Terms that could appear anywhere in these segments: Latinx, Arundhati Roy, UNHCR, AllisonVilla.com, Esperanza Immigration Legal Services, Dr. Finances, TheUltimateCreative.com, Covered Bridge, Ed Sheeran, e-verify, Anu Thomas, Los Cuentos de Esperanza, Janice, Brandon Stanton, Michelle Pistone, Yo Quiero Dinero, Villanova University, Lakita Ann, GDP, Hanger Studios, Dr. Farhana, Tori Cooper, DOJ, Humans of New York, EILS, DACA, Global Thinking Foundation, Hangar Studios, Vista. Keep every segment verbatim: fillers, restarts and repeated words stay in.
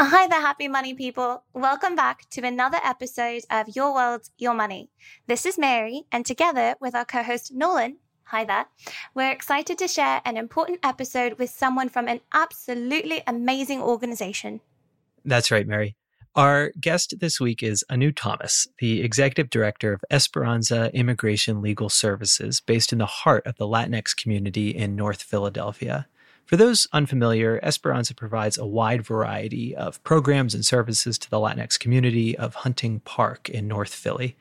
Hi there, happy money people. Welcome back to another episode of Your World, Your Money. This is Mary, and together with our co-host Nolan, hi there, we're excited to share an important episode with someone from an absolutely amazing organization. That's right, Mary. Our guest this week is Anu Thomas, the Executive Director of Esperanza Immigration Legal Services, based in the heart of the Latinx community in North Philadelphia. For those unfamiliar, Esperanza provides a wide variety of programs and services to the Latinx community of Hunting Park in North Philly.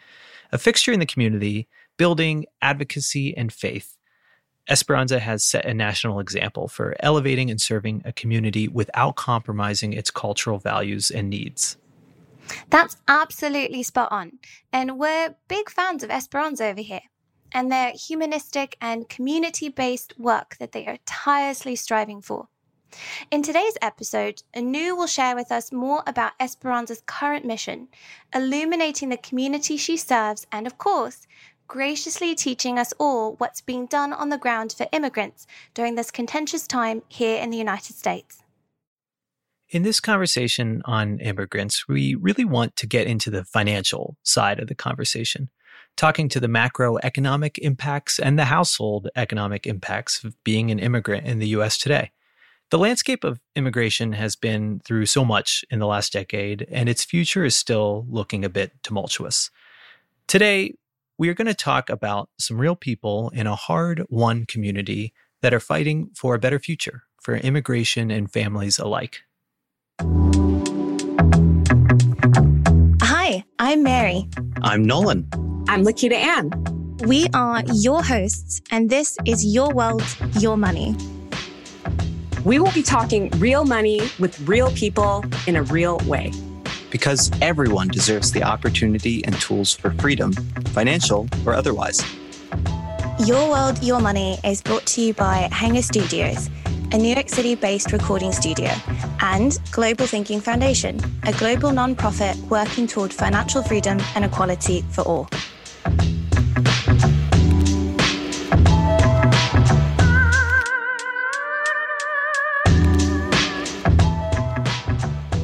A fixture in the community, building advocacy and faith, Esperanza has set a national example for elevating and serving a community without compromising its cultural values and needs. That's absolutely spot on. And we're big fans of Esperanza over here and their humanistic and community-based work that they are tirelessly striving for. In today's episode, Anu will share with us more about Esperanza's current mission, illuminating the community she serves and, of course, graciously teaching us all what's being done on the ground for immigrants during this contentious time here in the United States. In this conversation on immigrants, we really want to get into the financial side of the conversation, talking to the macroeconomic impacts and the household economic impacts of being an immigrant in the U S today. The landscape of immigration has been through so much in the last decade, and its future is still looking a bit tumultuous. Today, we are going to talk about some real people in a hard-won community that are fighting for a better future for immigration and families alike. Hi, I'm Mary. I'm Nolan. I'm Lakita Ann. We are your hosts, and this is Your World, Your Money. We will be talking real money with real people in a real way. Because everyone deserves the opportunity and tools for freedom, financial or otherwise. Your World, Your Money is brought to you by Hanger Studios, a New York City-based recording studio, and Global Thinking Foundation, a global nonprofit working toward financial freedom and equality for all.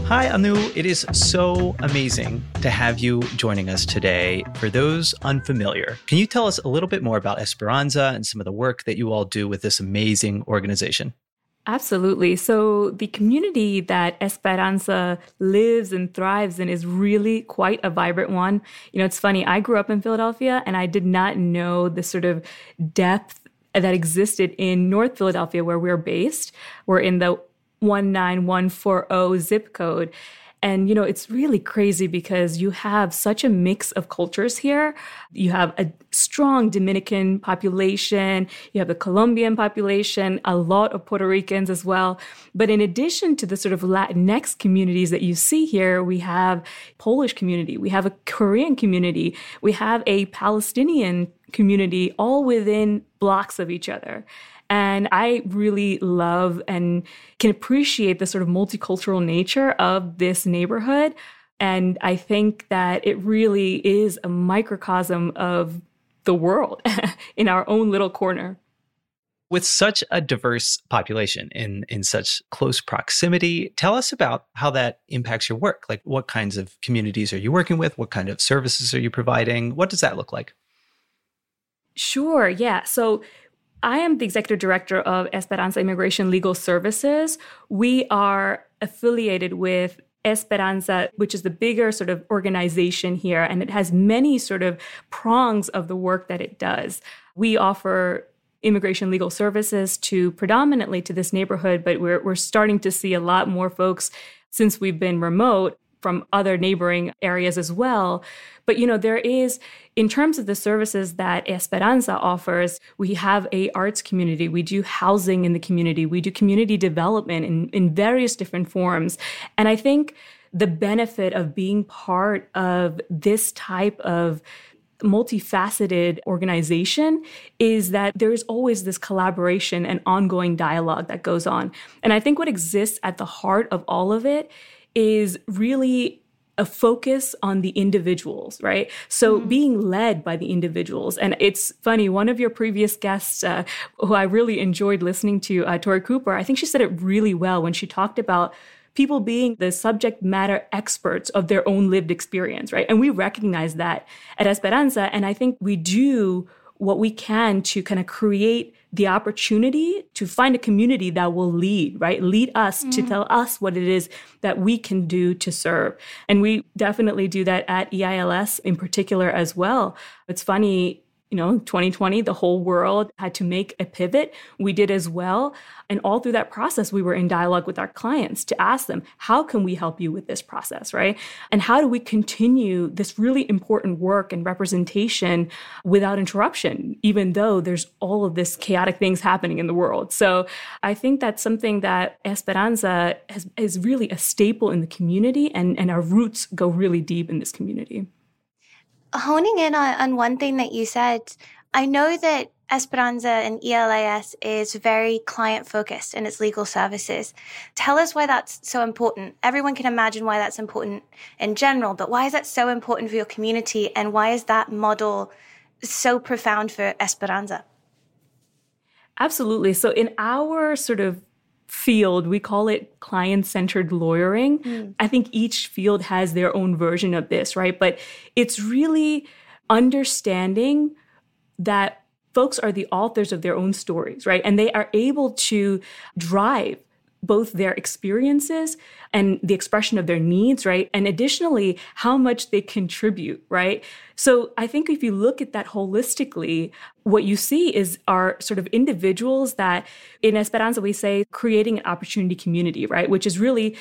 Hi, Anu. It is so amazing to have you joining us today. For those unfamiliar, can you tell us a little bit more about Esperanza and some of the work that you all do with this amazing organization? Absolutely. So the community that Esperanza lives and thrives in is really quite a vibrant one. You know, it's funny. I grew up in Philadelphia, and I did not know the sort of depth that existed in North Philadelphia, where we're based. We're in the one nine one four zero zip code. And, you know, it's really crazy because you have such a mix of cultures here. You have a strong Dominican population. You have a Colombian population, a lot of Puerto Ricans as well. But in addition to the sort of Latinx communities that you see here, we have Polish community. We have a Korean community. We have a Palestinian community all within blocks of each other. And I really love and can appreciate the sort of multicultural nature of this neighborhood. And I think that it really is a microcosm of the world in our own little corner. With such a diverse population in, in such close proximity, tell us about how that impacts your work. Like, what kinds of communities are you working with? What kind of services are you providing? What does that look like? Sure, yeah. So I am the Executive Director of Esperanza Immigration Legal Services. We are affiliated with Esperanza, which is the bigger sort of organization here, and it has many sort of prongs of the work that it does. We offer immigration legal services to predominantly to this neighborhood, but we're we're starting to see a lot more folks since we've been remote from other neighboring areas as well. But, you know, there is, in terms of the services that Esperanza offers, we have a arts community, we do housing in the community, we do community development in, in various different forms. And I think the benefit of being part of this type of multifaceted organization is that there is always this collaboration and ongoing dialogue that goes on. And I think what exists at the heart of all of it is really a focus on the individuals, right? So mm-hmm. being led by the individuals. And it's funny, one of your previous guests, uh, who I really enjoyed listening to, uh, Tori Cooper, I think she said it really well when she talked about people being the subject matter experts of their own lived experience, right? And we recognize that at Esperanza. And I think we do what we can to kind of create the opportunity to find a community that will lead, right? Lead us mm. to tell us what it is that we can do to serve. And we definitely do that at E I L S in particular as well. It's funny, you know, twenty twenty, the whole world had to make a pivot. We did as well. And all through that process, we were in dialogue with our clients to ask them, how can we help you with this process, right? And how do we continue this really important work and representation without interruption, even though there's all of this chaotic things happening in the world? So I think that's something that Esperanza has, is really a staple in the community, and, and our roots go really deep in this community. Honing in on, on one thing that you said, I know that Esperanza and E L S is very client-focused in its legal services. Tell us why that's so important. Everyone can imagine why that's important in general, but why is that so important for your community, and why is that model so profound for Esperanza? Absolutely. So in our sort of field, we call it client-centered lawyering. Mm. I think each field has their own version of this, right? But it's really understanding that folks are the authors of their own stories, right? And they are able to drive both their experiences and the expression of their needs, right? And additionally, how much they contribute, right? So I think if you look at that holistically, what you see is are sort of individuals that in Esperanza, we say creating an opportunity community, right? Which is really,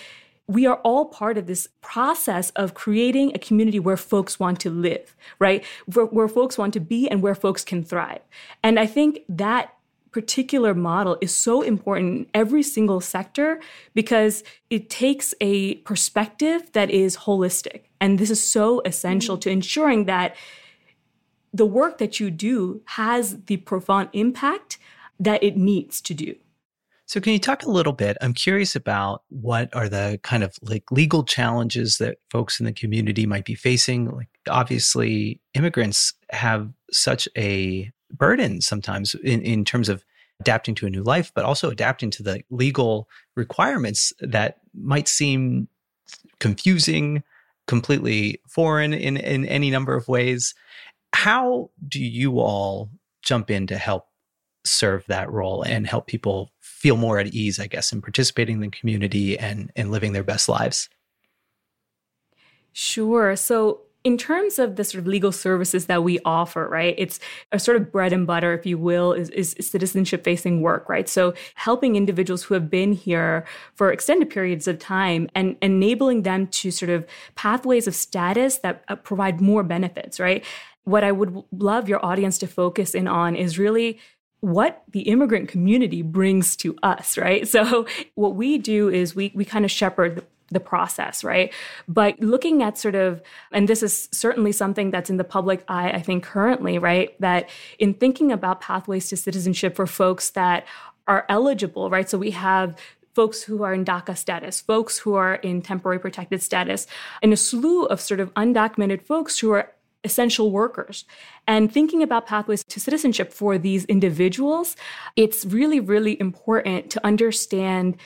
we are all part of this process of creating a community where folks want to live, right? Where, where folks want to be and where folks can thrive. And I think that particular model is so important in every single sector because it takes a perspective that is holistic. And this is so essential mm-hmm. to ensuring that the work that you do has the profound impact that it needs to do. So can you talk a little bit? I'm curious about what are the kind of like legal challenges that folks in the community might be facing. Like obviously immigrants have such a burden sometimes in, in terms of adapting to a new life, but also adapting to the legal requirements that might seem confusing, completely foreign in, in any number of ways. How do you all jump in to help serve that role and help people feel more at ease, I guess, in participating in the community and, and living their best lives? Sure. So in terms of the sort of legal services that we offer, right, it's a sort of bread and butter, if you will, is, is citizenship-facing work, right? So helping individuals who have been here for extended periods of time and enabling them to sort of pathways of status that uh, provide more benefits, right? What I would love your audience to focus in on is really what the immigrant community brings to us, right? So what we do is we we kind of shepherd the the process, right? But looking at sort of, and this is certainly something that's in the public eye, I think currently, right? That in thinking about pathways to citizenship for folks that are eligible, right? So we have folks who are in DACA status, folks who are in temporary protected status, and a slew of sort of undocumented folks who are essential workers. And thinking about pathways to citizenship for these individuals, it's really, really important to understand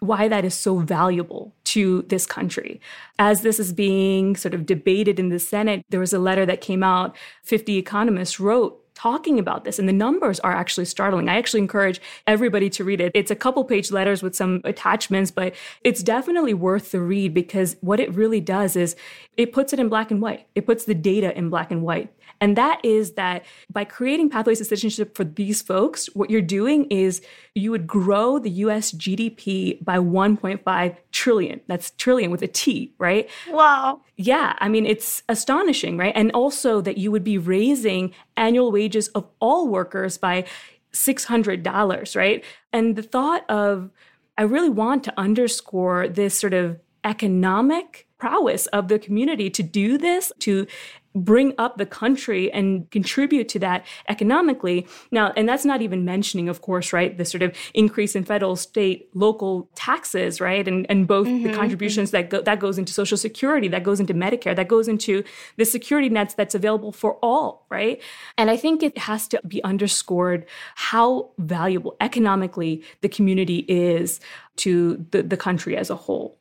why that is so valuable to this country. As this is being sort of debated in the Senate, there was a letter that came out, fifty economists wrote talking about this, and the numbers are actually startling. I actually encourage everybody to read it. It's a couple page letters with some attachments, but it's definitely worth the read because what it really does is it puts it in black and white. It puts the data in black and white. And that is that by creating pathways to citizenship for these folks, what you're doing is you would grow the U S G D P by one point five trillion. That's trillion with a T, right? Wow. Yeah. I mean, it's astonishing, right? And also that you would be raising annual wages of all workers by six hundred dollars, right? And the thought of, I really want to underscore this sort of economic prowess of the community to do this, to bring up the country and contribute to that economically. Now, and that's not even mentioning, of course, right, the sort of increase in federal, state, local taxes, right, and, and both mm-hmm. the contributions mm-hmm. that go, that goes into Social Security, that goes into Medicare, that goes into the security nets that's available for all, right? And I think it has to be underscored how valuable economically the community is to the, the country as a whole.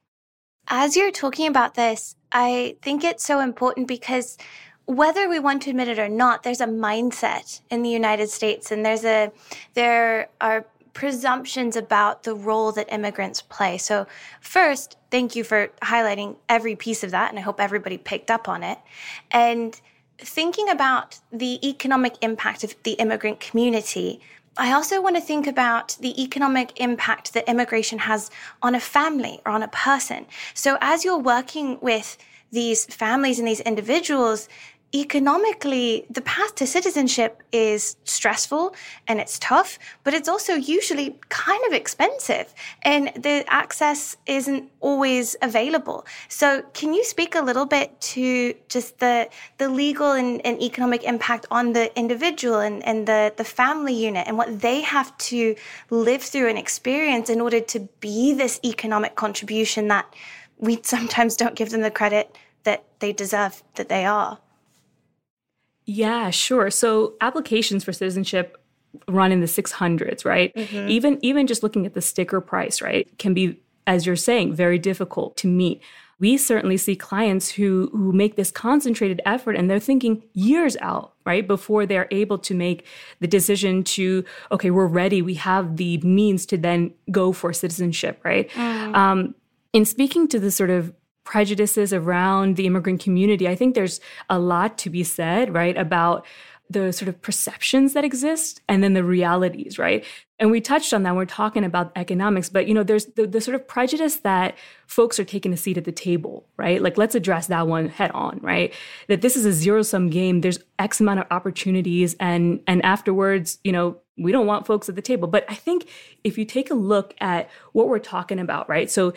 as you're talking about this, I think it's so important because whether we want to admit it or not, there's a mindset in the United States, and there's a there are presumptions about the role that immigrants play. So first, thank you for highlighting every piece of that, and I hope everybody picked up on it. And thinking about the economic impact of the immigrant community, I also want to think about the economic impact that immigration has on a family or on a person. So as you're working with these families and these individuals, economically, the path to citizenship is stressful and it's tough, but it's also usually kind of expensive and the access isn't always available. So can you speak a little bit to just the the legal and, and economic impact on the individual and, and the, the family unit and what they have to live through and experience in order to be this economic contribution that we sometimes don't give them the credit that they deserve, that they are? Yeah, sure. So applications for citizenship run in the six hundreds, right? Mm-hmm. Even even just looking at the sticker price, right, can be, as you're saying, very difficult to meet. We certainly see clients who who make this concentrated effort and they're thinking years out, right, before they're able to make the decision to, okay, we're ready, we have the means to then go for citizenship, right? Mm. Um, in speaking to the sort of prejudices around the immigrant community, I think there's a lot to be said, right, about the sort of perceptions that exist and then the realities, right? And we touched on that. We're talking about economics, but, you know, there's the, the sort of prejudice that folks are taking a seat at the table, right? Like, let's address that one head on, right? That this is a zero-sum game. There's X amount of opportunities, and and afterwards, you know, we don't want folks at the table. But I think if you take a look at what we're talking about, right? So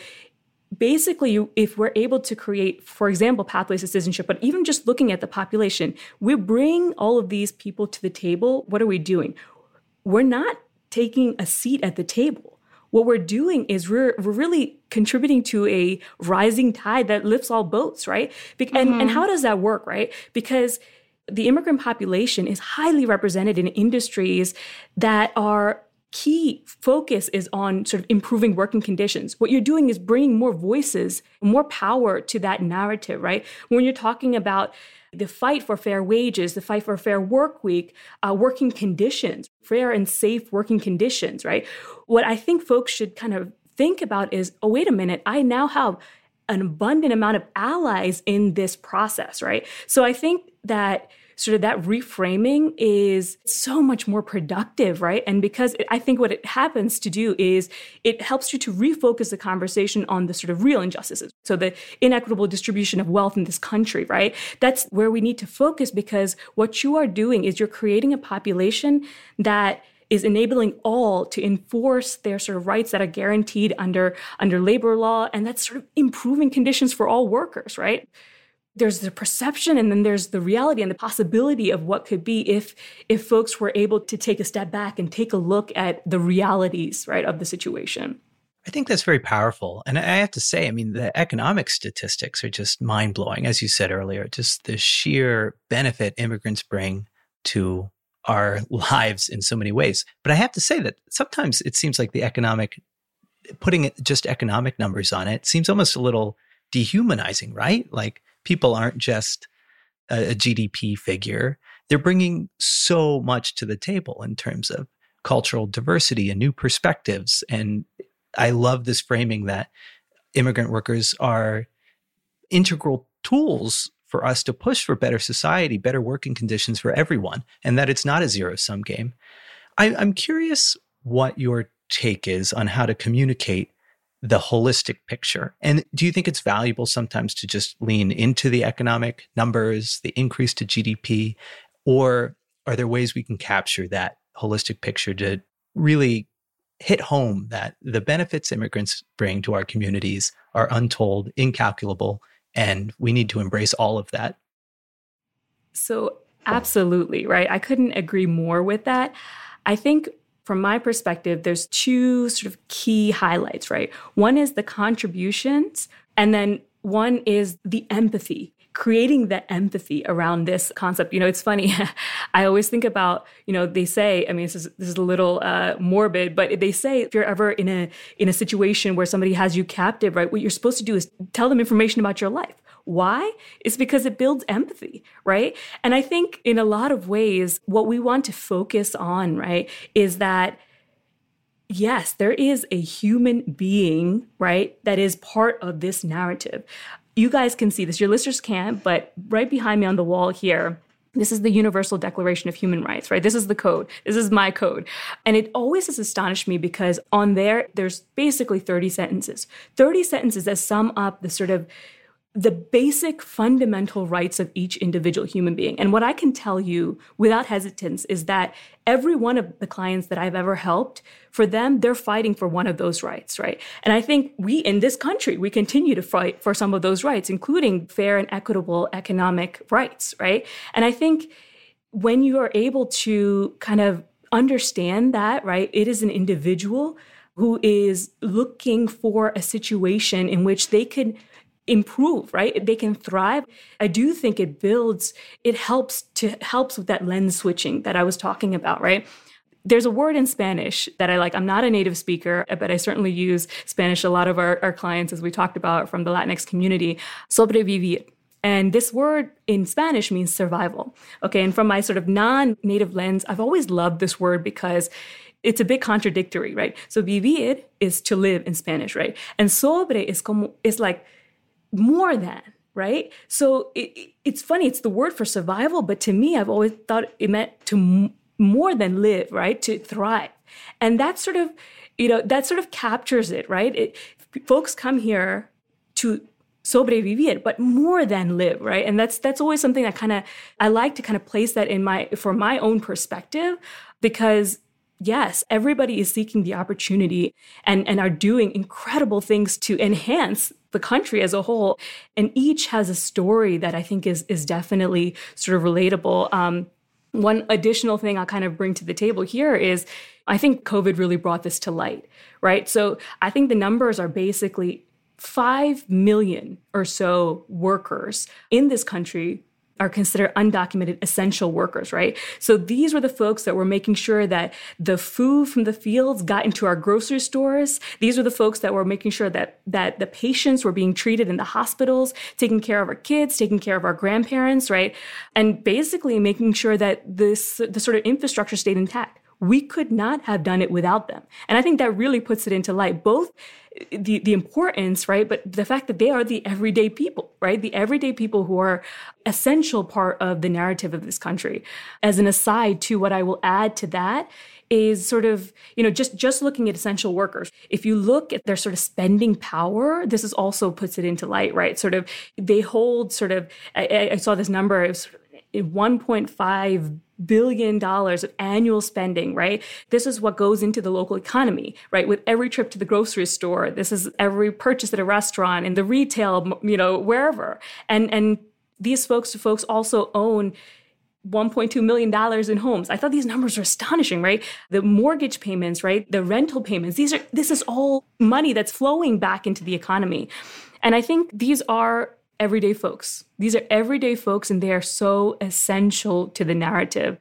basically, if we're able to create, for example, pathways to citizenship, but even just looking at the population, we bring all of these people to the table. What are we doing? We're not taking a seat at the table. What we're doing is we're, we're really contributing to a rising tide that lifts all boats, right? Be- mm-hmm. and, and how does that work, right? Because the immigrant population is highly represented in industries that are key focus is on sort of improving working conditions. What you're doing is bringing more voices, more power to that narrative, right? When you're talking about the fight for fair wages, the fight for a fair work week, uh, working conditions, fair and safe working conditions, right? What I think folks should kind of think about is, oh, wait a minute, I now have an abundant amount of allies in this process, right? So I think that sort of that reframing is so much more productive, right? And because it, I think what it happens to do is it helps you to refocus the conversation on the sort of real injustices. So the inequitable distribution of wealth in this country, right? That's where we need to focus, because what you are doing is you're creating a population that is enabling all to enforce their sort of rights that are guaranteed under, under labor law. And that's sort of improving conditions for all workers, right? There's the perception, and then there's the reality and the possibility of what could be if if folks were able to take a step back and take a look at the realities, right, of the situation. I think that's very powerful. And I have to say, I mean, the economic statistics are just mind-blowing, as you said earlier, just the sheer benefit immigrants bring to our lives in so many ways. But I have to say that sometimes it seems like the economic, putting it, just economic numbers on it, seems almost a little dehumanizing, right? Like, people aren't just a G D P figure. They're bringing so much to the table in terms of cultural diversity and new perspectives. And I love this framing that immigrant workers are integral tools for us to push for better society, better working conditions for everyone, and that it's not a zero-sum game. I, I'm curious what your take is on how to communicate the holistic picture. And do you think it's valuable sometimes to just lean into the economic numbers, the increase to G D P, or are there ways we can capture that holistic picture to really hit home that the benefits immigrants bring to our communities are untold, incalculable, and we need to embrace all of that? So absolutely, right? I couldn't agree more with that. I think from my perspective, there's two sort of key highlights, right? One is the contributions, and then one is the empathy creating that empathy around this concept. You know, it's funny. I always think about, you know, they say, I mean, this is, this is a little uh, morbid, but they say if you're ever in a in a situation where somebody has you captive, right, what you're supposed to do is tell them information about your life. Why? It's because it builds empathy, right? And I think in a lot of ways, what we want to focus on, right, is that, yes, there is a human being, right, that is part of this narrative. You guys can see this. Your listeners can't, but right behind me on the wall here, this is the Universal Declaration of Human Rights, right? This is the code. This is my code. And it always has astonished me because on there, there's basically thirty sentences. thirty sentences that sum up the sort of the basic fundamental rights of each individual human being. And what I can tell you without hesitance is that every one of the clients that I've ever helped, for them, they're fighting for one of those rights, right? And I think we in this country, we continue to fight for some of those rights, including fair and equitable economic rights, right? And I think when you are able to kind of understand that, right, it is an individual who is looking for a situation in which they can improve, right? They can thrive. I do think it builds, it helps to helps with that lens switching that I was talking about, right? There's a word in Spanish that I like. I'm not a native speaker, but I certainly use Spanish. A lot of our, our clients, as we talked about from the Latinx community, sobrevivir. And this word in Spanish means survival. Okay. And from my sort of non-native lens, I've always loved this word because it's a bit contradictory, right? So vivir is to live in Spanish, right? And sobre is como, it's like more than, right? So it, it's funny, it's the word for survival, but to me, I've always thought it meant to m- more than live, right? To thrive. And that sort of, you know, that sort of captures it, right? It, folks come here to sobrevivir, but more than live, right? And that's that's always something I kind of, I like to kind of place that in my, for my own perspective, because yes, everybody is seeking the opportunity and, and are doing incredible things to enhance the country as a whole. And each has a story that I think is is definitely sort of relatable. Um, one additional thing I'll kind of bring to the table here is I think COVID really brought this to light, right? So I think the numbers are basically five million or so workers in this country are considered undocumented essential workers, right? So these were the folks that were making sure that the food from the fields got into our grocery stores. These were the folks that were making sure that that the patients were being treated in the hospitals, taking care of our kids, taking care of our grandparents, right? And basically making sure that this the sort of infrastructure stayed intact. We could not have done it without them. And I think that really puts it into light, both the, the importance, right, but the fact that they are the everyday people, right, the everyday people who are essential part of the narrative of this country. As an aside to what I will add to that is sort of, you know, just, just looking at essential workers. If you look at their sort of spending power, this is also puts it into light, right? Sort of they hold sort of, I, I saw this number, it was sort of one point five billion dollars of annual spending, right? This is what goes into the local economy, right? With every trip to the grocery store, this is every purchase at a restaurant, in the retail, you know, wherever. And and these folks folks also own one point two million dollars in homes. I thought these numbers are astonishing, right? The mortgage payments, right? The rental payments. These are this is all money that's flowing back into the economy. And I think these are everyday folks. These are everyday folks, and they are so essential to the narrative.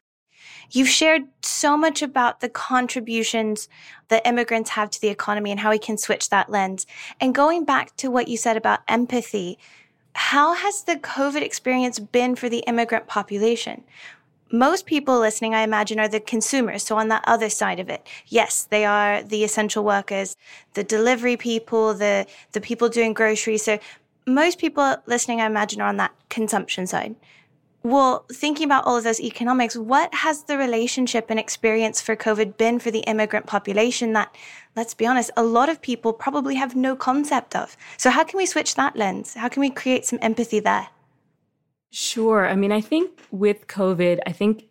You've shared so much about the contributions that immigrants have to the economy and how we can switch that lens. And going back to what you said about empathy, how has the COVID experience been for the immigrant population? Most people listening, I imagine, are the consumers. So on that other side of it, yes, they are the essential workers, the delivery people, the, the people doing groceries. So most people listening, I imagine, are on that consumption side. Well, thinking about all of those economics, what has the relationship and experience for COVID been for the immigrant population that, let's be honest, a lot of people probably have no concept of? So how can we switch that lens? How can we create some empathy there? Sure. I mean, I think with COVID, I think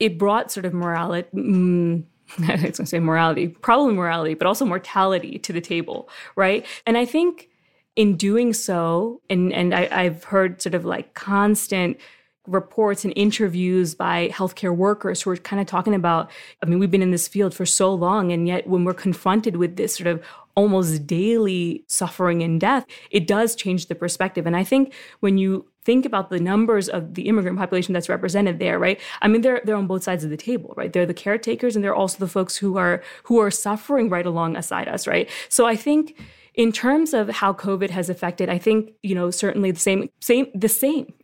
it brought sort of morality... Mm, I was going to say morality, probably morality, but also mortality to the table, right? And I think in doing so, and, and I, I've heard sort of like constant reports and interviews by healthcare workers who are kind of talking about, I mean, we've been in this field for so long, and yet when we're confronted with this sort of almost daily suffering and death, it does change the perspective. And I think when you think about the numbers of the immigrant population that's represented there, right? I mean, they're they're on both sides of the table, right? They're the caretakers, and they're also the folks who are who are suffering right alongside us, right? So I think in terms of how COVID has affected, I think, you know, certainly the same, same, the same.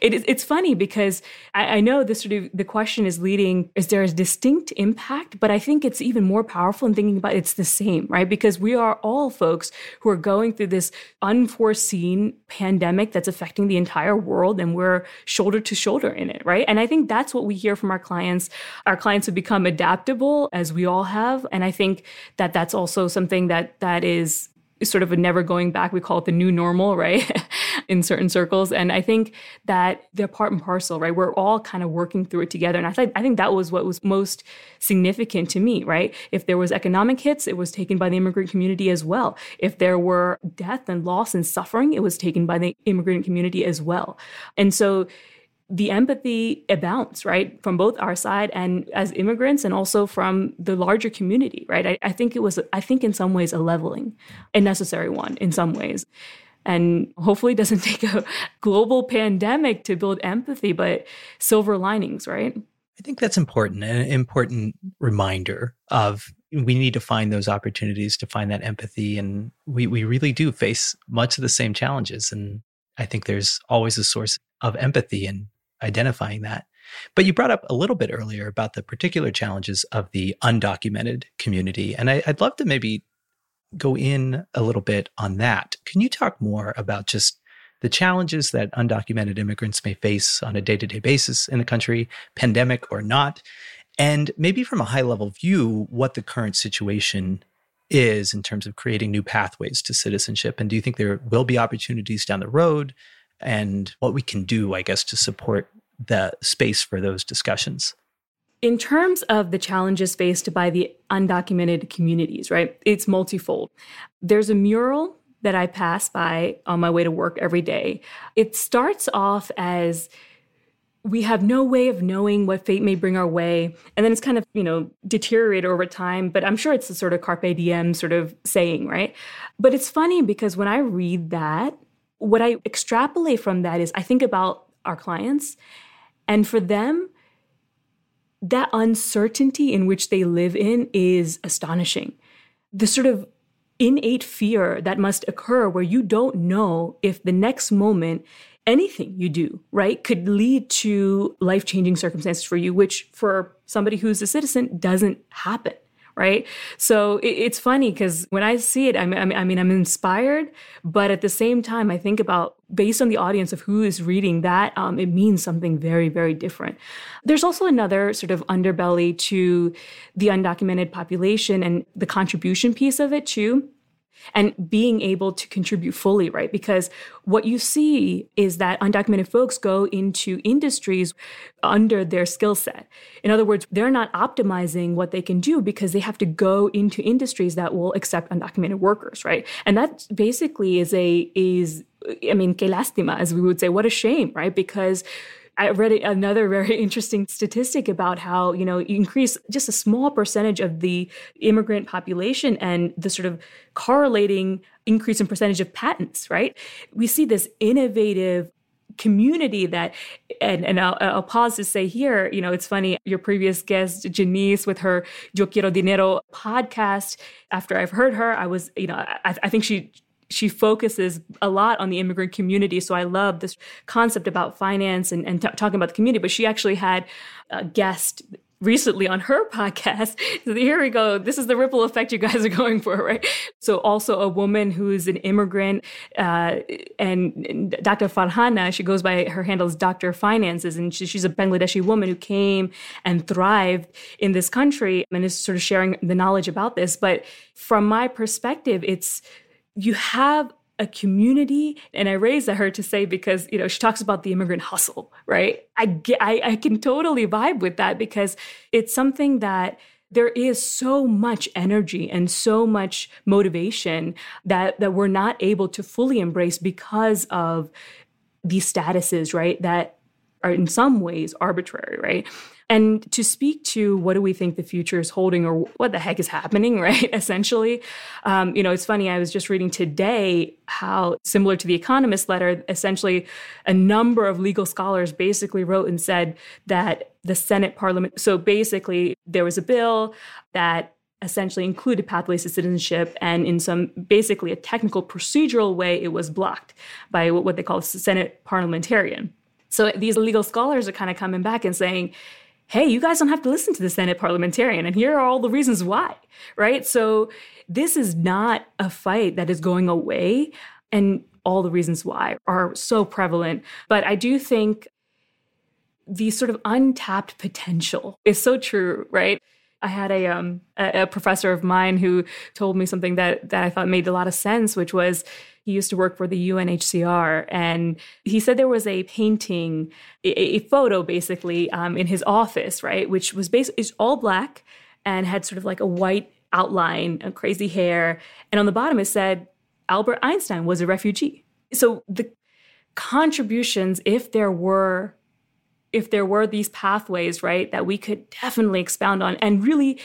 It is, it's funny because I, I know this sort of, the question is leading, is there a distinct impact? But I think it's even more powerful in thinking about it's the same, right? Because we are all folks who are going through this unforeseen pandemic that's affecting the entire world, and we're shoulder to shoulder in it, right? And I think that's what we hear from our clients. Our clients have become adaptable, as we all have. And I think that that's also something that that is sort of a never going back. We call it the new normal, right? In certain circles. And I think that they're part and parcel, right? We're all kind of working through it together. And I think I think that was what was most significant to me, right? If there was economic hits, it was taken by the immigrant community as well. If there were death and loss and suffering, it was taken by the immigrant community as well. And so the empathy abounds, right? From both our side and as immigrants, and also from the larger community, right? I, I think it was, I think in some ways, a leveling, a necessary one in some ways. And hopefully it doesn't take a global pandemic to build empathy, but silver linings, right? I think that's important, an important reminder of we need to find those opportunities to find that empathy. And we, we really do face much of the same challenges. And I think there's always a source of empathy and identifying that. But you brought up a little bit earlier about the particular challenges of the undocumented community. And I, I'd love to maybe go in a little bit on that. Can you talk more about just the challenges that undocumented immigrants may face on a day-to-day basis in the country, pandemic or not? And maybe from a high-level view, what the current situation is in terms of creating new pathways to citizenship? And do you think there will be opportunities down the road? And what we can do, I guess, to support the space for those discussions? In terms of the challenges faced by the undocumented communities, right, it's multifold. There's a mural that I pass by on my way to work every day. It starts off as, we have no way of knowing what fate may bring our way. And then it's kind of, you know, deteriorated over time, but I'm sure it's a sort of carpe diem sort of saying, right? But it's funny because when I read that, what I extrapolate from that is I think about our clients, and for them, that uncertainty in which they live in is astonishing. The sort of innate fear that must occur where you don't know if the next moment anything you do, right, could lead to life-changing circumstances for you, which for somebody who's a citizen doesn't happen. Right. So it, it's funny because when I see it, I mean, I mean, I'm inspired. But at the same time, I think about based on the audience of who is reading that, um, it means something very, very different. There's also another sort of underbelly to the undocumented population and the contribution piece of it, too. And being able to contribute fully, right? Because what you see is that undocumented folks go into industries under their skill set. In other words, they're not optimizing what they can do because they have to go into industries that will accept undocumented workers, right? And that basically is a, is, I mean, que lástima, as we would say, what a shame, right? Because I read another very interesting statistic about how, you know, you increase just a small percentage of the immigrant population and the sort of correlating increase in percentage of patents, right? We see this innovative community that, and, and I'll, I'll pause to say here, you know, it's funny, your previous guest, Janice, with her Yo Quiero Dinero podcast, after I've heard her, I was, you know, I, I think she... She focuses a lot on the immigrant community. So I love this concept about finance and, and t- talking about the community. But she actually had a guest recently on her podcast. So here we go. This is the ripple effect you guys are going for, right? So also a woman who is an immigrant, uh, and Doctor Farhana, she goes by, her handle is Doctor Finances, and she, she's a Bangladeshi woman who came and thrived in this country and is sort of sharing the knowledge about this. But from my perspective, it's you have a community, and I raise her to say because, you know, she talks about the immigrant hustle, right? I, get, I, I can totally vibe with that because it's something that there is so much energy and so much motivation that, that we're not able to fully embrace because of these statuses, right, that are in some ways arbitrary, right? And to speak to what do we think the future is holding or what the heck is happening, right, essentially, um, you know, it's funny, I was just reading today how, similar to The Economist letter, essentially a number of legal scholars basically wrote and said that the Senate Parliament, so basically there was a bill that essentially included pathways to citizenship, and in some basically a technical procedural way, it was blocked by what they call a Senate parliamentarian. So these legal scholars are kind of coming back and saying, hey, you guys don't have to listen to the Senate parliamentarian, and here are all the reasons why, right? So this is not a fight that is going away, and all the reasons why are so prevalent. But I do think the sort of untapped potential is so true, right? I had a, um, a professor of mine who told me something that, that I thought made a lot of sense, which was he used to work for the U N H C R. And he said there was a painting, a, a photo basically um, in his office, right, which was basically is all black and had sort of like a white outline and crazy hair. And on the bottom it said, Albert Einstein was a refugee. So the contributions, if there were if there were these pathways, right, that we could definitely expound on, and really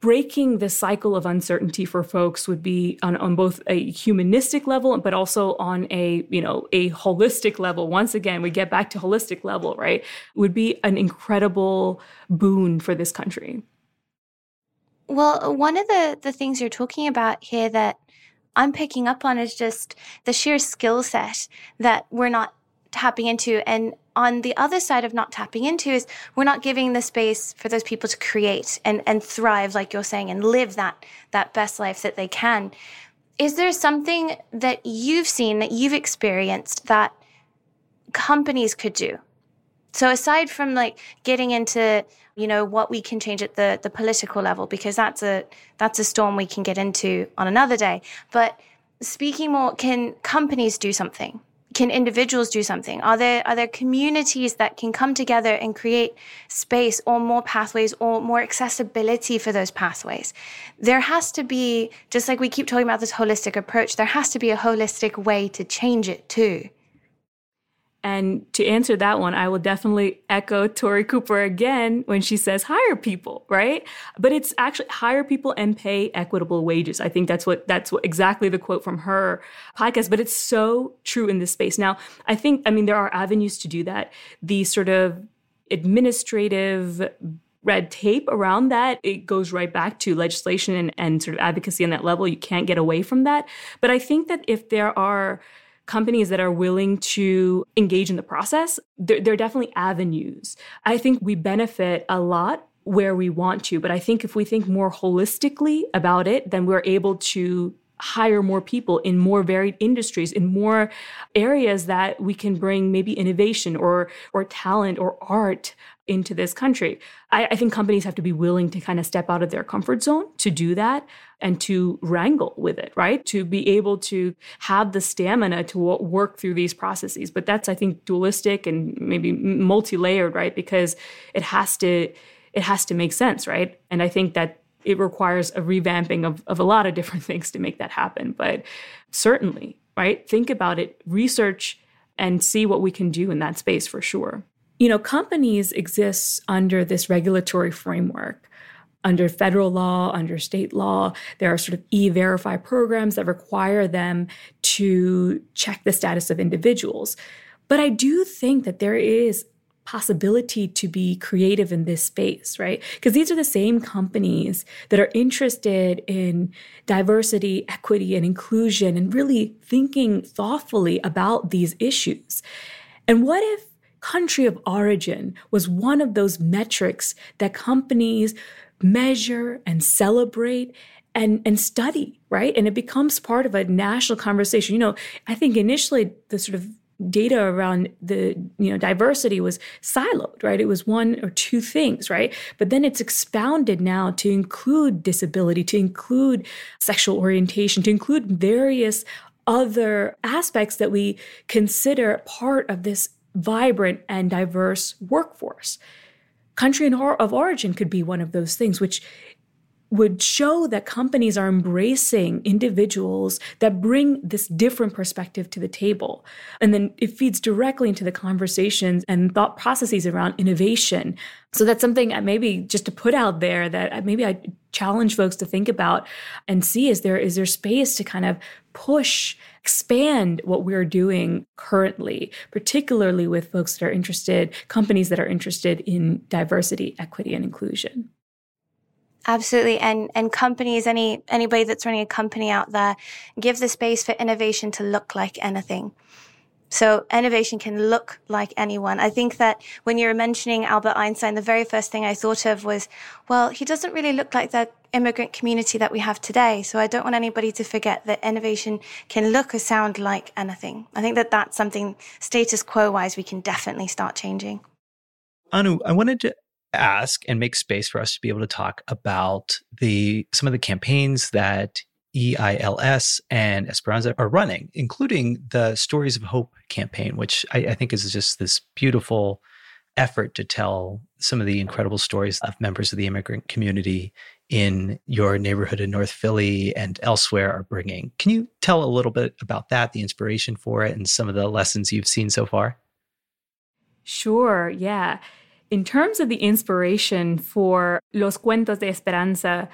breaking the cycle of uncertainty for folks would be on, on both a humanistic level, but also on a, you know, a holistic level. Once again, we get back to holistic level, right, would be an incredible boon for this country. Well, one of the, the things you're talking about here that I'm picking up on is just the sheer skill set that we're not tapping into. And on the other side of not tapping into is we're not giving the space for those people to create and, and thrive, like you're saying, and live that that best life that they can. Is there something that you've seen, that you've experienced, that companies could do? So aside from like getting into, you know, what we can change at the, the political level, because that's a that's a storm we can get into on another day. But speaking more, can companies do something? Can individuals do something? Are there are there communities that can come together and create space or more pathways or more accessibility for those pathways? There has to be, just like we keep talking about this holistic approach, there has to be a holistic way to change it too. And to answer that one, I will definitely echo Tori Cooper again when she says hire people, right? But it's actually hire people and pay equitable wages. I think that's what that's what, exactly the quote from her podcast, but it's so true in this space. Now, I think, I mean, there are avenues to do that. The sort of administrative red tape around that, it goes right back to legislation and, and sort of advocacy on that level. You can't get away from that. But I think that if there are companies that are willing to engage in the process, there, there are definitely avenues. I think we benefit a lot where we want to, but I think if we think more holistically about it, then we're able to hire more people in more varied industries, in more areas that we can bring maybe innovation or or talent or art into this country. I, I think companies have to be willing to kind of step out of their comfort zone to do that and to wrangle with it, right? To be able to have the stamina to work through these processes. But that's, I think, dualistic and maybe multi-layered, right? Because it has to it has to make sense, right? And I think that it requires a revamping of, of a lot of different things to make that happen. But certainly, right, think about it, research, and see what we can do in that space for sure. You know, companies exist under this regulatory framework, under federal law, under state law. There are sort of e-verify programs that require them to check the status of individuals. But I do think that there is possibility to be creative in this space, right? Because these are the same companies that are interested in diversity, equity, and inclusion, and really thinking thoughtfully about these issues. And what if country of origin was one of those metrics that companies measure and celebrate and, and study, right? And it becomes part of a national conversation. You know, I think initially the sort of data around the, you know, diversity was siloed, right? It was one or two things, right? But then it's expounded now to include disability, to include sexual orientation, to include various other aspects that we consider part of this vibrant and diverse workforce. Country of origin could be one of those things, which would show that companies are embracing individuals that bring this different perspective to the table. And then it feeds directly into the conversations and thought processes around innovation. So that's something maybe just to put out there that maybe I challenge folks to think about and see, is there is there space to kind of push, expand what we're doing currently, particularly with folks that are interested, companies that are interested in diversity, equity, and inclusion. Absolutely. And and companies, any anybody that's running a company out there, give the space for innovation to look like anything. So innovation can look like anyone. I think that when you were mentioning Albert Einstein, the very first thing I thought of was, well, he doesn't really look like the immigrant community that we have today. So I don't want anybody to forget that innovation can look or sound like anything. I think that that's something status quo-wise we can definitely start changing. Anu, I wanted to ask and make space for us to be able to talk about the some of the campaigns that E I L S and Esperanza are running, including the Stories of Hope campaign, which I, I think is just this beautiful effort to tell some of the incredible stories of members of the immigrant community in your neighborhood in North Philly and elsewhere are bringing. Can you tell a little bit about that, the inspiration for it, and some of the lessons you've seen so far? Sure, yeah. In terms of the inspiration for Los Cuentos de Esperanza,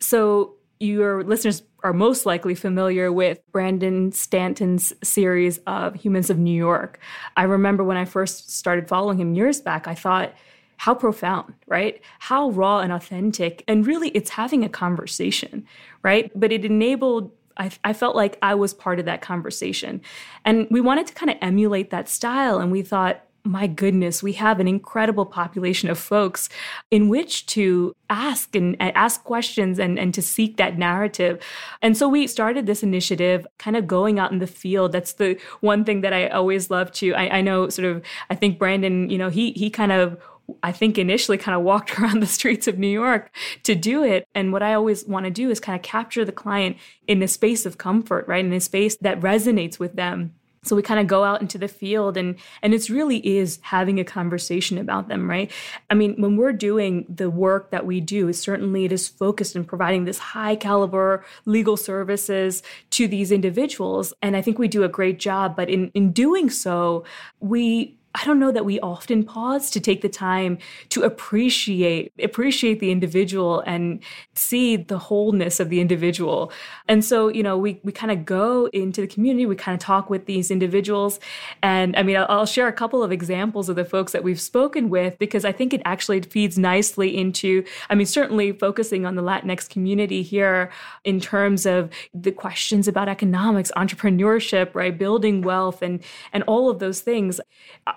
so your listeners are most likely familiar with Brandon Stanton's series of Humans of New York. I remember when I first started following him years back, I thought, how profound, right? How raw and authentic. And really, it's having a conversation, right? But it enabled I, I felt like I was part of that conversation. And we wanted to kind of emulate that style. And we thought, my goodness, we have an incredible population of folks in which to ask and, and ask questions and, and to seek that narrative. And so we started this initiative kind of going out in the field. That's the one thing that I always love to, I, I know sort of, I think Brandon, you know, he he kind of, I think initially kind of walked around the streets of New York to do it. And what I always want to do is kind of capture the client in a space of comfort, right? In a space that resonates with them. So we kind of go out into the field and and it really is having a conversation about them, right? I mean, when we're doing the work that we do, certainly it is focused on providing this high caliber legal services to these individuals. And I think we do a great job. But in, in doing so, we I don't know that we often pause to take the time to appreciate, appreciate the individual and see the wholeness of the individual. And so, you know, we, we kind of go into the community, we kind of talk with these individuals. And I mean, I'll, I'll share a couple of examples of the folks that we've spoken with, because I think it actually feeds nicely into, I mean, certainly focusing on the Latinx community here in terms of the questions about economics, entrepreneurship, right? Building wealth and, and all of those things.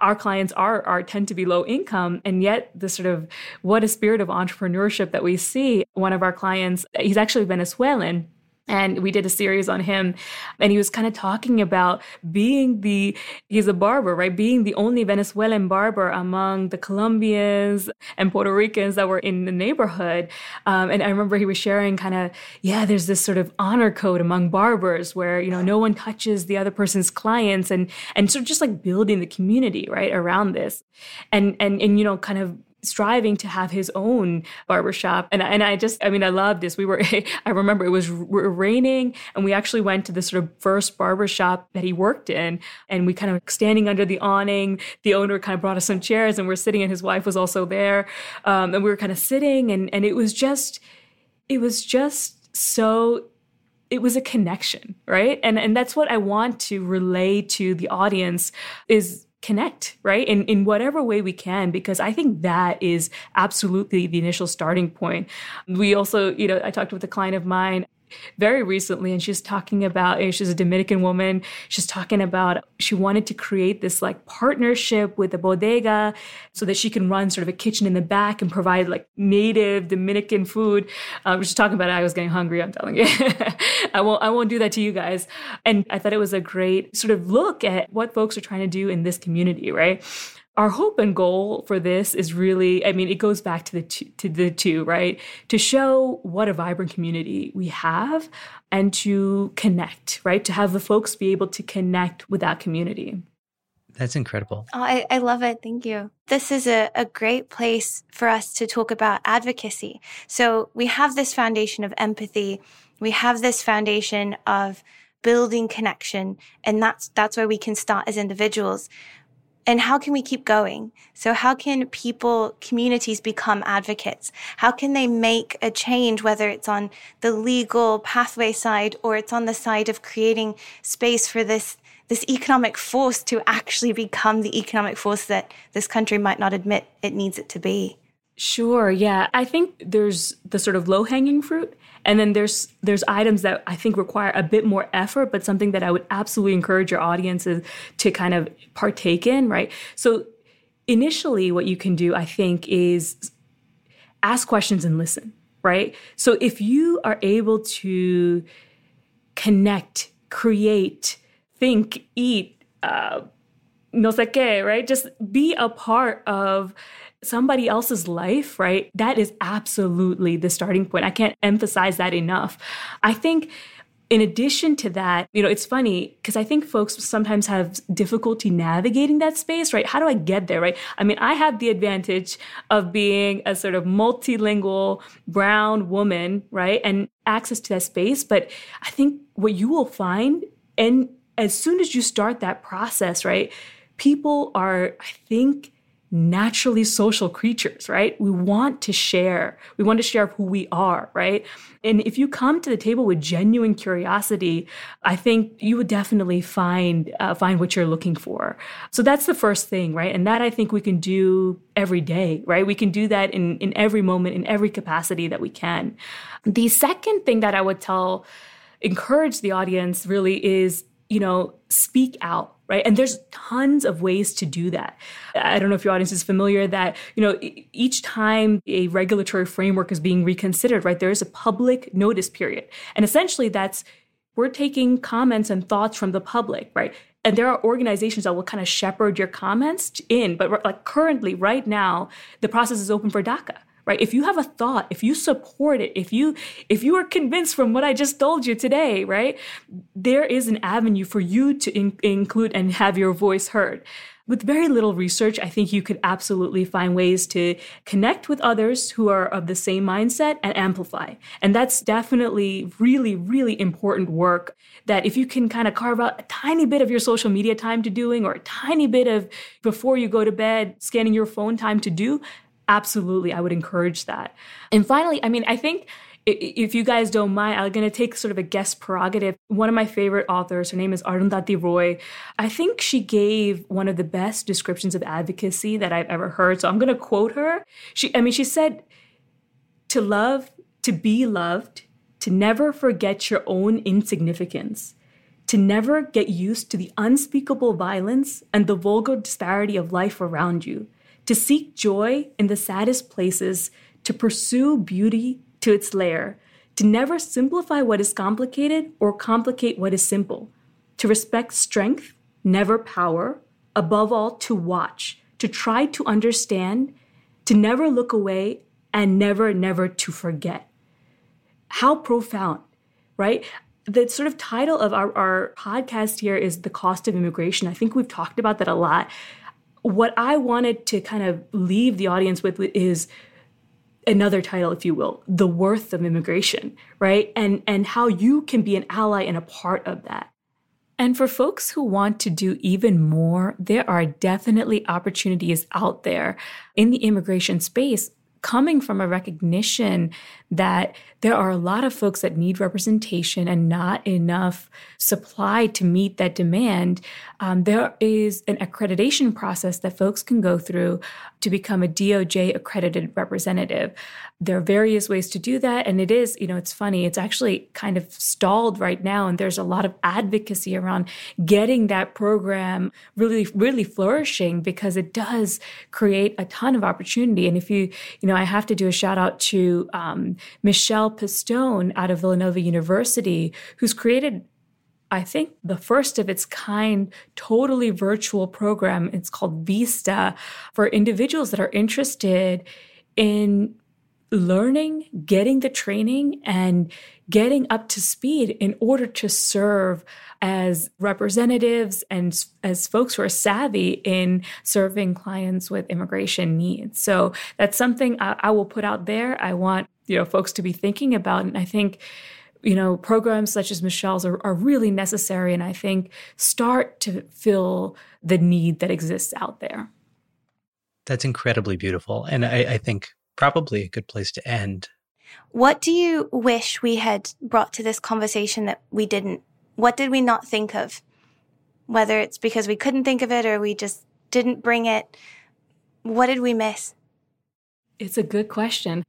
Our clients are, are tend to be low income, and yet the sort of what a spirit of entrepreneurship that we see. One of our clients, he's actually Venezuelan, and we did a series on him, and he was kind of talking about being the, he's a barber, right? Being the only Venezuelan barber among the Colombians and Puerto Ricans that were in the neighborhood. Um, and I remember he was sharing kind of, yeah, there's this sort of honor code among barbers where, you know, no one touches the other person's clients and, and sort of just like building the community, right, around this. And, and, and, you know, kind of striving to have his own barbershop. And, and I just, I mean, I love this. We were, I remember it was raining and we actually went to the sort of first barbershop that he worked in. And we kind of standing under the awning, the owner kind of brought us some chairs and we're sitting and his wife was also there. Um, and we were kind of sitting and, and it was just, it was just so it was a connection, right? And, and that's what I want to relay to the audience is connect, right? In in whatever way we can, because I think that is absolutely the initial starting point. We also, you know, I talked with a client of mine very recently, and she's talking about, you know, she's a Dominican woman. She's talking about, she wanted to create this like partnership with a bodega so that she can run sort of a kitchen in the back and provide like native Dominican food. Um, she's talking about it. I was getting hungry, I'm telling you. I won't, I won't do that to you guys. And I thought it was a great sort of look at what folks are trying to do in this community, right? Our hope and goal for this is really, I mean, it goes back to the two, to the two, right? To show what a vibrant community we have and to connect, right? To have the folks be able to connect with that community. That's incredible. Oh, I, I love it. Thank you. This is a, a great place for us to talk about advocacy. So we have this foundation of empathy. We have this foundation of building connection. And that's that's where we can start as individuals. And how can we keep going? So how can people, communities become advocates? How can they make a change, whether it's on the legal pathway side or it's on the side of creating space for this this economic force to actually become the economic force that this country might not admit it needs it to be? Sure, yeah. I think there's the sort of low-hanging fruit, and then there's there's items that I think require a bit more effort, but something that I would absolutely encourage your audiences to kind of partake in, right? So initially what you can do, I think, is ask questions and listen, right? So if you are able to connect, create, think, eat, uh, no sé qué, right? Just be a part of somebody else's life, right? That is absolutely the starting point. I can't emphasize that enough. I think in addition to that, you know, it's funny because I think folks sometimes have difficulty navigating that space, right? How do I get there, right? I mean, I have the advantage of being a sort of multilingual brown woman, right? And access to that space. But I think what you will find, and as soon as you start that process, right, people are, I think, naturally social creatures, right? We want to share. We want to share who we are, right? And if you come to the table with genuine curiosity, I think you would definitely find uh, find what you're looking for. So that's the first thing, right? And that I think we can do every day, right? We can do that in, in every moment, in every capacity that we can. The second thing that I would tell, encourage the audience really is, you know, speak out, right? And there's tons of ways to do that. I don't know if your audience is familiar that, you know, each time a regulatory framework is being reconsidered, right, there is a public notice period. And essentially that's, we're taking comments and thoughts from the public, right? And there are organizations that will kind of shepherd your comments in, but like currently, right now, the process is open for DACA. Right? If you have a thought, if you support it, if you if you are convinced from what I just told you today, right, there is an avenue for you to in- include and have your voice heard. With very little research, I think you could absolutely find ways to connect with others who are of the same mindset and amplify. And that's definitely really, really important work that if you can kind of carve out a tiny bit of your social media time to doing or a tiny bit of before you go to bed, scanning your phone time to do, absolutely, I would encourage that. And finally, I mean, I think if you guys don't mind, I'm going to take sort of a guest prerogative. One of my favorite authors, her name is Arundhati Roy. I think she gave one of the best descriptions of advocacy that I've ever heard. So I'm going to quote her. She, I mean, she said, to love, to be loved, to never forget your own insignificance, to never get used to the unspeakable violence and the vulgar disparity of life around you, to seek joy in the saddest places, to pursue beauty to its lair, to never simplify what is complicated or complicate what is simple, to respect strength, never power, above all, to watch, to try to understand, to never look away, and never, never to forget. How profound, right? The sort of title of our, our podcast here is The Cost of Immigration. I think we've talked about that a lot. What I wanted to kind of leave the audience with is another title, if you will, The Worth of Immigration, right? And and how you can be an ally and a part of that. And for folks who want to do even more, there are definitely opportunities out there in the immigration space coming from a recognition that there are a lot of folks that need representation and not enough supply to meet that demand. Um, there is an accreditation process that folks can go through to become a D O J accredited representative. There are various ways to do that. And it is, you know, it's funny, it's actually kind of stalled right now. And there's a lot of advocacy around getting that program really, really flourishing because it does create a ton of opportunity. And if you, you know, I have to do a shout out to um, Michelle Pistone out of Villanova University, who's created, I think, the first of its kind, totally virtual program. It's called Vista for individuals that are interested in learning, getting the training, and getting up to speed in order to serve as representatives and as folks who are savvy in serving clients with immigration needs. So that's something I, I will put out there. I want, you know, folks to be thinking about. And I think, you know, programs such as Michelle's are, are really necessary, and I think start to fill the need that exists out there. That's incredibly beautiful. And I, I think probably a good place to end. What do you wish we had brought to this conversation that we didn't? What did we not think of? Whether it's because we couldn't think of it or we just didn't bring it, what did we miss? It's a good question.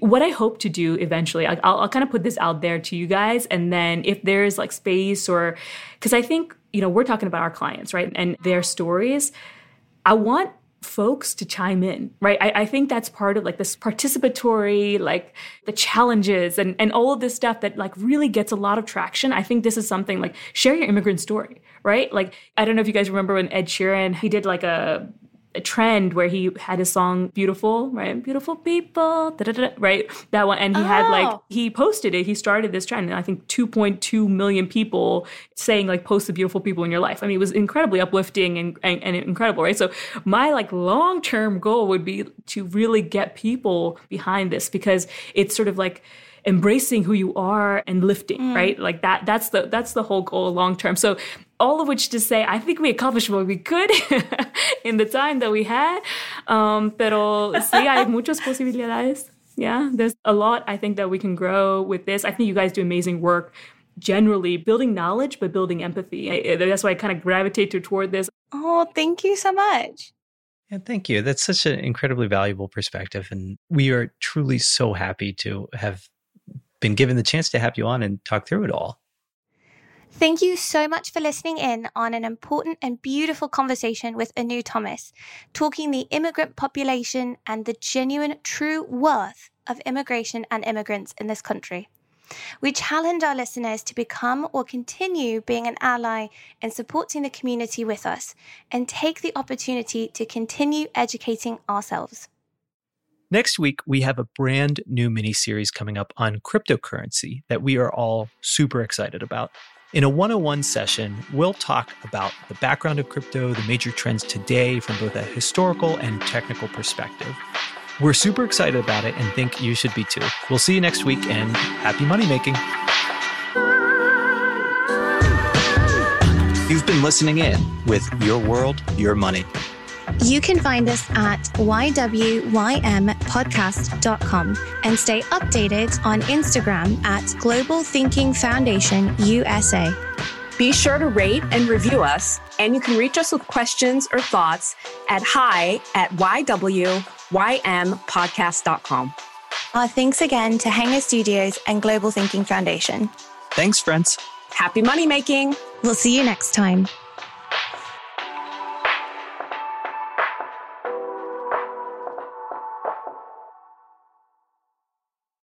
What I hope to do eventually, I'll, I'll kind of put this out there to you guys, and then if there's like space or, because I think, you know, we're talking about our clients, right, and their stories. I want folks to chime in, right? I, I think that's part of like this participatory, like the challenges and, and all of this stuff that like really gets a lot of traction. I think this is something like share your immigrant story, right? Like, I don't know if you guys remember when Ed Sheeran, he did like a, a trend where he had his song Beautiful, right? Beautiful people, da, da, da, right? That one. And he oh. had like, he posted it. He started this trend. And I think two point two million people saying like, post the beautiful people in your life. I mean, it was incredibly uplifting and, and, and incredible, right? So my like long-term goal would be to really get people behind this, because it's sort of like embracing who you are and lifting, mm. right? Like that, that's the, that's the whole goal long-term. So all of which to say, I think we accomplished what we could in the time that we had. Um, pero sí, hay muchas posibilidades. Yeah, there's a lot I think that we can grow with this. I think you guys do amazing work generally, building knowledge, but building empathy. I, that's why I kind of gravitate toward this. Oh, thank you so much. Yeah, thank you. That's such an incredibly valuable perspective. And we are truly so happy to have been given the chance to have you on and talk through it all. Thank you so much for listening in on an important and beautiful conversation with Anu Thomas, talking the immigrant population and the genuine, true worth of immigration and immigrants in this country. We challenge our listeners to become or continue being an ally in supporting the community with us, and take the opportunity to continue educating ourselves. Next week, we have a brand new mini-series coming up on cryptocurrency that we are all super excited about. In a one oh one session, we'll talk about the background of crypto, the major trends today from both a historical and technical perspective. We're super excited about it and think you should be too. We'll see you next week, and happy money making. You've been listening in with Your World, Your Money. You can find us at Y W Y M podcast dot com and stay updated on Instagram at Global Thinking Foundation U S A. Be sure to rate and review us, and you can reach us with questions or thoughts at hi at Y W Y M podcast dot com. Our thanks again to Hangar Studios and Global Thinking Foundation. Thanks, friends. Happy money making. We'll see you next time.